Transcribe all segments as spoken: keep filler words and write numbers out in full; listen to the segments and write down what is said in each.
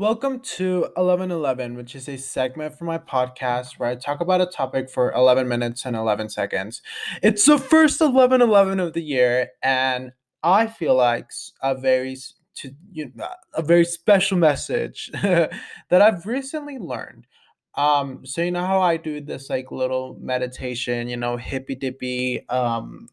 Welcome to eleven eleven, which is a segment from my podcast where I talk about a topic for eleven minutes and eleven seconds. It's the first eleven eleven of the year, and I feel like a very to you know, a very special message that I've recently learned. Um, so you know how I do this like little meditation, you know, hippy dippy. Um,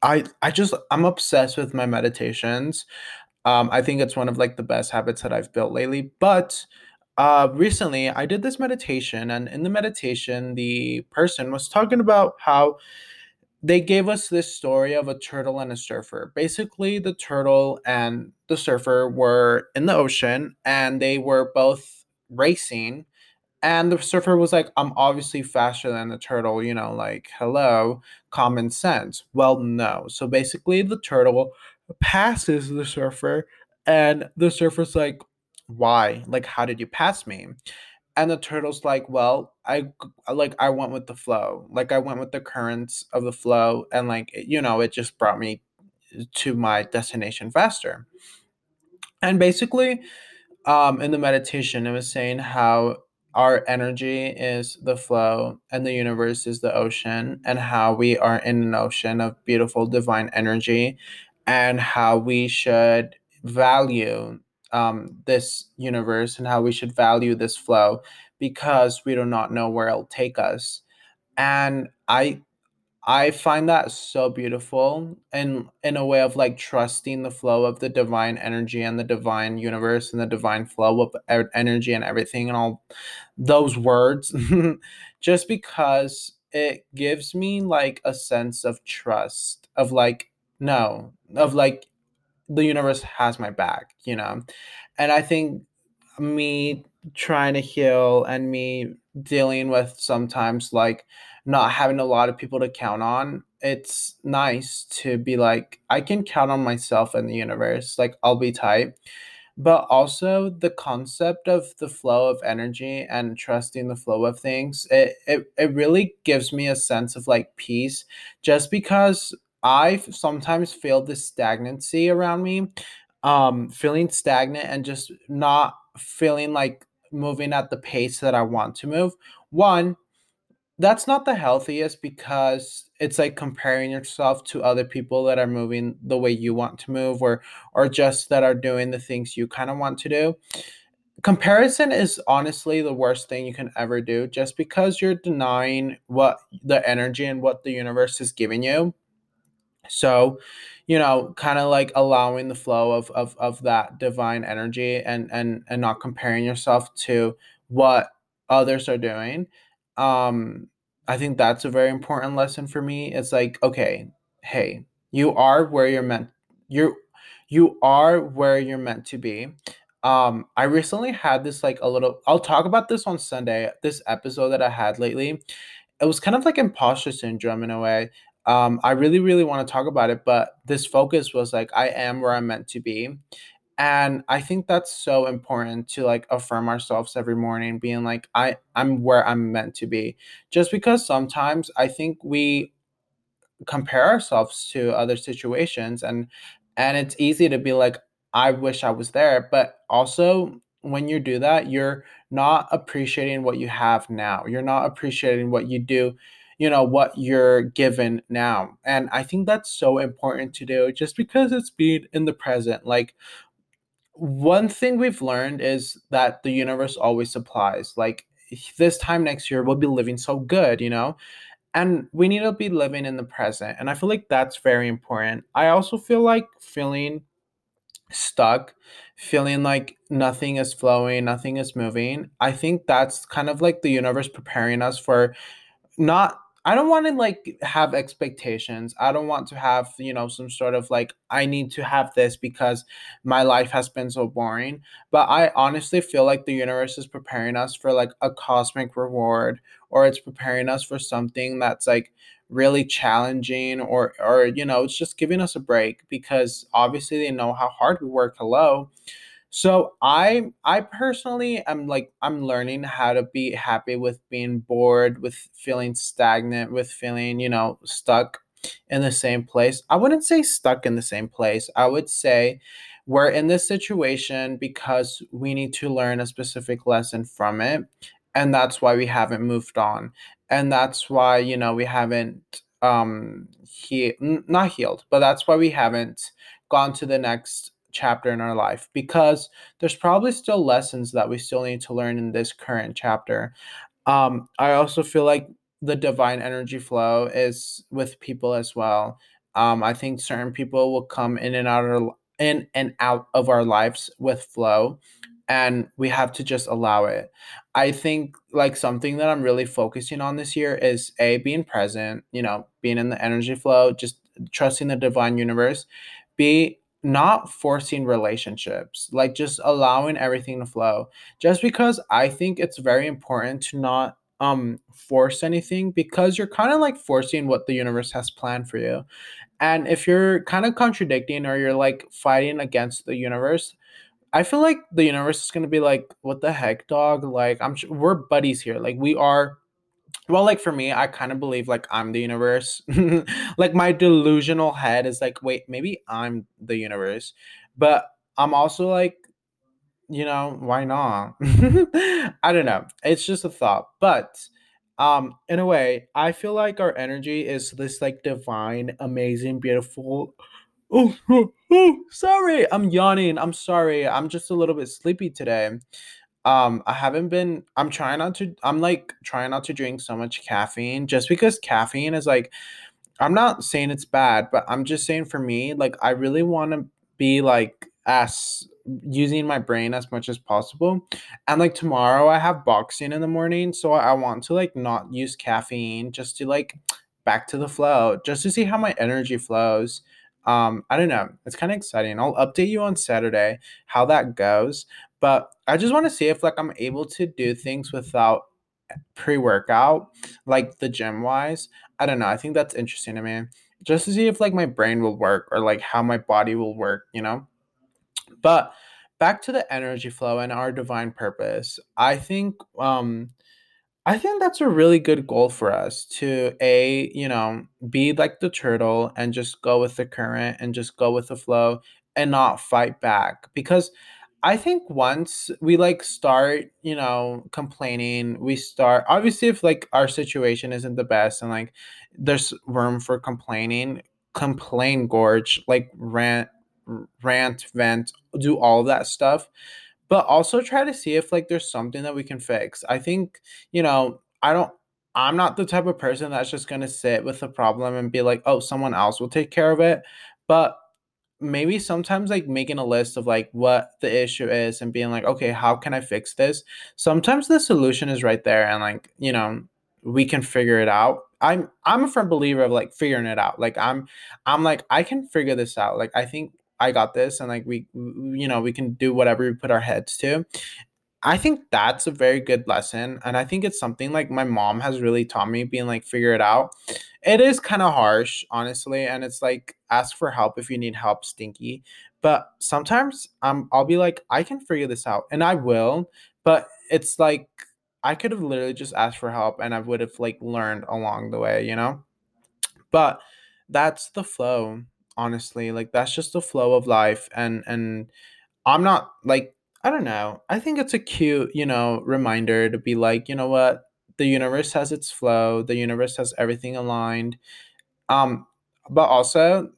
I I just I'm obsessed with my meditations. Um, I think it's one of like the best habits that I've built lately. But uh, recently I did this meditation, and in the meditation, the person was talking about how they gave us this story of a turtle and a surfer. Basically, the turtle and the surfer were in the ocean and they were both racing. And the surfer was like, I'm obviously faster than the turtle, you know, like, hello, common sense. Well, no. So basically the turtle passes the surfer, and the surfer's like, why? Like, how did you pass me? And the turtle's like, well, I like I went with the flow. Like, I went with the currents of the flow, and like, you know, it just brought me to my destination faster. And basically, um, in the meditation, it was saying how our energy is the flow and the universe is the ocean, and how we are in an ocean of beautiful divine energy, and how we should value um, this universe, and how we should value this flow, because we do not know where it'll take us. And I I find that so beautiful, and in a way of like trusting the flow of the divine energy and the divine universe and the divine flow of energy and everything and all those words, just because it gives me like a sense of trust of like, no, of like the universe has my back, you know? And I think me trying to heal and me dealing with sometimes like not having a lot of people to count on, it's nice to be like, I can count on myself and the universe, like I'll be tight. But also the concept of the flow of energy and trusting the flow of things, it it, it really gives me a sense of like peace, just because I sometimes feel this stagnancy around me, um, feeling stagnant and just not feeling like moving at the pace that I want to move. One, that's not the healthiest, because it's like comparing yourself to other people that are moving the way you want to move, or or just that are doing the things you kind of want to do. Comparison is honestly the worst thing you can ever do, just because you're denying what the energy and what the universe is giving you. So, you know, kind of like allowing the flow of, of, of that divine energy, and, and, and not comparing yourself to what others are doing. Um, I think that's a very important lesson for me. It's like, okay, hey, you are where you're meant, you're, you are where you're meant to be. Um, I recently had this like a little, I'll talk about this on Sunday, this episode that I had lately. It was kind of like imposter syndrome in a way. Um, I really, really want to talk about it, but this focus was like, I am where I'm meant to be. And I think that's so important to like affirm ourselves every morning, being like, I, I'm where I'm meant to be. Just because sometimes I think we compare ourselves to other situations, and, and it's easy to be like, I wish I was there. But also when you do that, you're not appreciating what you have now. You're not appreciating what you do, you know, what you're given now. And I think that's so important to do, just because it's being in the present. Like, one thing we've learned is that the universe always supplies. Like, this time next year, we'll be living so good, you know? And we need to be living in the present. And I feel like that's very important. I also feel like feeling stuck, feeling like nothing is flowing, nothing is moving. I think that's kind of like the universe preparing us for not... I don't want to like have expectations. I don't want to have, you know, some sort of like, I need to have this because my life has been so boring. But I honestly feel like the universe is preparing us for like a cosmic reward, or it's preparing us for something that's like really challenging, or, or, you know, it's just giving us a break, because obviously they know how hard we work. Hello. So I I personally am like, I'm learning how to be happy with being bored, with feeling stagnant, with feeling, you know, stuck in the same place. I wouldn't say stuck in the same place. I would say we're in this situation because we need to learn a specific lesson from it. And that's why we haven't moved on. And that's why, you know, we haven't um, he- not healed, but that's why we haven't gone to the next chapter in our life, because there's probably still lessons that we still need to learn in this current chapter. Um, I also feel like the divine energy flow is with people as well. Um, I think certain people will come in and out of, in and out of our lives with flow, and we have to just allow it. I think like something that I'm really focusing on this year is a being present, you know, being in the energy flow, just trusting the divine universe. B, not forcing relationships, like just allowing everything to flow. Just because I think it's very important to not um force anything, because you're kind of like forcing what the universe has planned for you. And if you're kind of contradicting or you're like fighting against the universe, I feel like the universe is going to be like, what the heck, dog? Like, I'm we're buddies here. Like, we are. Well, like for me, I kind of believe like I'm the universe. Like my delusional head is like, wait, maybe I'm the universe. But I'm also like, you know, why not? I don't know. It's just a thought. But um, in a way, I feel like our energy is this like divine, amazing, beautiful. Oh, oh, oh, sorry. I'm yawning. I'm sorry. I'm just a little bit sleepy today. Um, I haven't been, I'm trying not to, I'm like trying not to drink so much caffeine, just because caffeine is like, I'm not saying it's bad, but I'm just saying for me, like, I really want to be like as using my brain as much as possible. And like tomorrow I have boxing in the morning. So I want to like not use caffeine, just to like back to the flow, just to see how my energy flows. Um, I don't know. It's kind of exciting. I'll update you on Saturday, how that goes. But I just want to see if like I'm able to do things without pre-workout, like the gym wise. I don't know. I think that's interesting to me, just to see if like my brain will work or like how my body will work, you know. But back to the energy flow and our divine purpose. I think um I think that's a really good goal for us to a, you know, be like the turtle and just go with the current and just go with the flow and not fight back, because I think once we like start, you know, complaining, we start, obviously if like our situation isn't the best and like there's room for complaining, complain, gorge, like rant, rant, vent, do all that stuff, but also try to see if like there's something that we can fix. I think, you know, I don't, I'm not the type of person that's just going to sit with the problem and be like, oh, someone else will take care of it. But maybe sometimes like making a list of like what the issue is and being like, okay, how can I fix this? Sometimes the solution is right there and like, you know, we can figure it out. I'm I'm a firm believer of like figuring it out. Like I'm I'm like, I can figure this out. Like I think I got this, and like we, you know, we can do whatever we put our heads to. I think that's a very good lesson. And I think it's something like my mom has really taught me, being like, figure it out. It is kind of harsh, honestly. And it's like, ask for help if you need help, stinky. But sometimes um, I'll be like, I can figure this out. And I will. But it's like, I could have literally just asked for help and I would have like learned along the way, you know? But that's the flow, honestly. Like, that's just the flow of life. And, and I'm not like, I don't know. I think it's a cute, you know, reminder to be like, you know what? The universe has its flow. The universe has everything aligned. Um, but also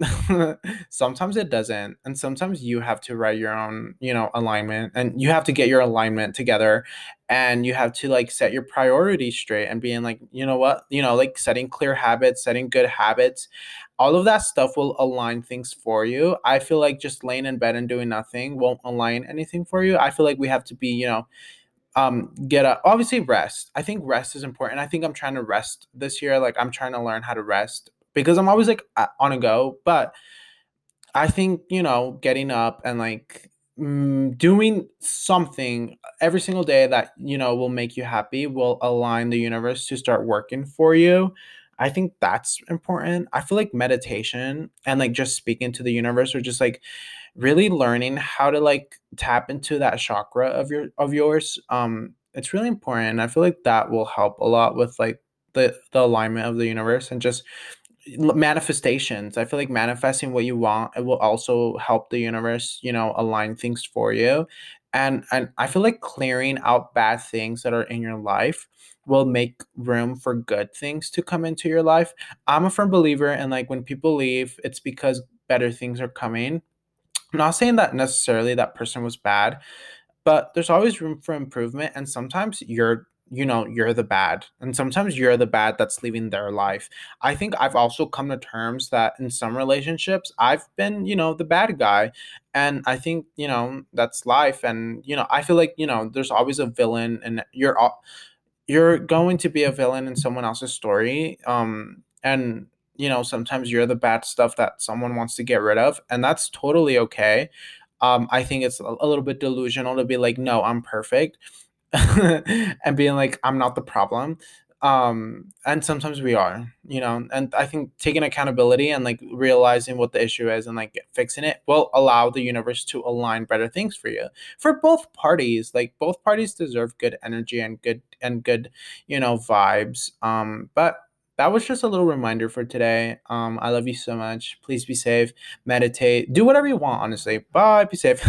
sometimes it doesn't. And sometimes you have to write your own, you know, alignment, and you have to get your alignment together, and you have to like set your priorities straight and being like, you know what, you know, like setting clear habits, setting good habits, all of that stuff will align things for you. I feel like just laying in bed and doing nothing won't align anything for you. I feel like we have to be, you know, um, get up, obviously rest. I think rest is important. I think I'm trying to rest this year. Like I'm trying to learn how to rest, because I'm always like on a go. But I think, you know, getting up and like mm, doing something every single day that, you know, will make you happy will align the universe to start working for you. I think that's important. I feel like meditation and like just speaking to the universe, or just like really learning how to like tap into that chakra of your of yours. Um, it's really important. I feel like that will help a lot with like the the alignment of the universe and just manifestations. I feel like manifesting what you want, it will also help the universe, you know, align things for you. And and I feel like clearing out bad things that are in your life will make room for good things to come into your life. I'm a firm believer in, like, when people leave, it's because better things are coming. I'm not saying that necessarily that person was bad, but there's always room for improvement. And sometimes you're, you know, you're the bad. And sometimes you're the bad that's leaving their life. I think I've also come to terms that in some relationships, I've been, you know, the bad guy. And I think, you know, that's life. And, you know, I feel like, you know, there's always a villain, and you're all, you're going to be a villain in someone else's story. Um, and, you know, sometimes you're the bad stuff that someone wants to get rid of. And that's totally okay. Um, I think it's a little bit delusional to be like, no, I'm perfect. And being like, I'm not the problem. Um, and sometimes we are, you know, and I think taking accountability and, like, realizing what the issue is and, like, fixing it will allow the universe to align better things for you, for both parties. Like, both parties deserve good energy and good and good, you know, vibes. Um, but that was just a little reminder for today. Um, I love you so much. Please be safe. Meditate. Do whatever you want, honestly. Bye. Be safe.